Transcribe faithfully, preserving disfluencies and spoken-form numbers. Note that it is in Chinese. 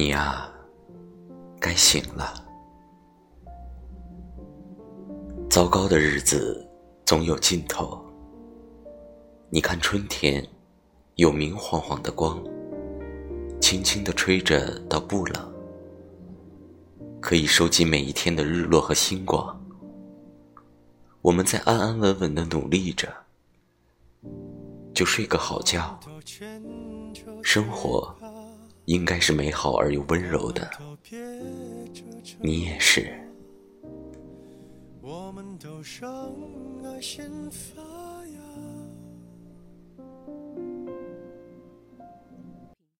你呀，该醒了。糟糕的日子总有尽头。你看春天有明晃晃的光，轻轻地吹着，倒不冷，可以收集每一天的日落和星光。我们在安安稳稳地努力着，就睡个好觉。生活应该是美好而又温柔的，你也是。我们都让爱先发。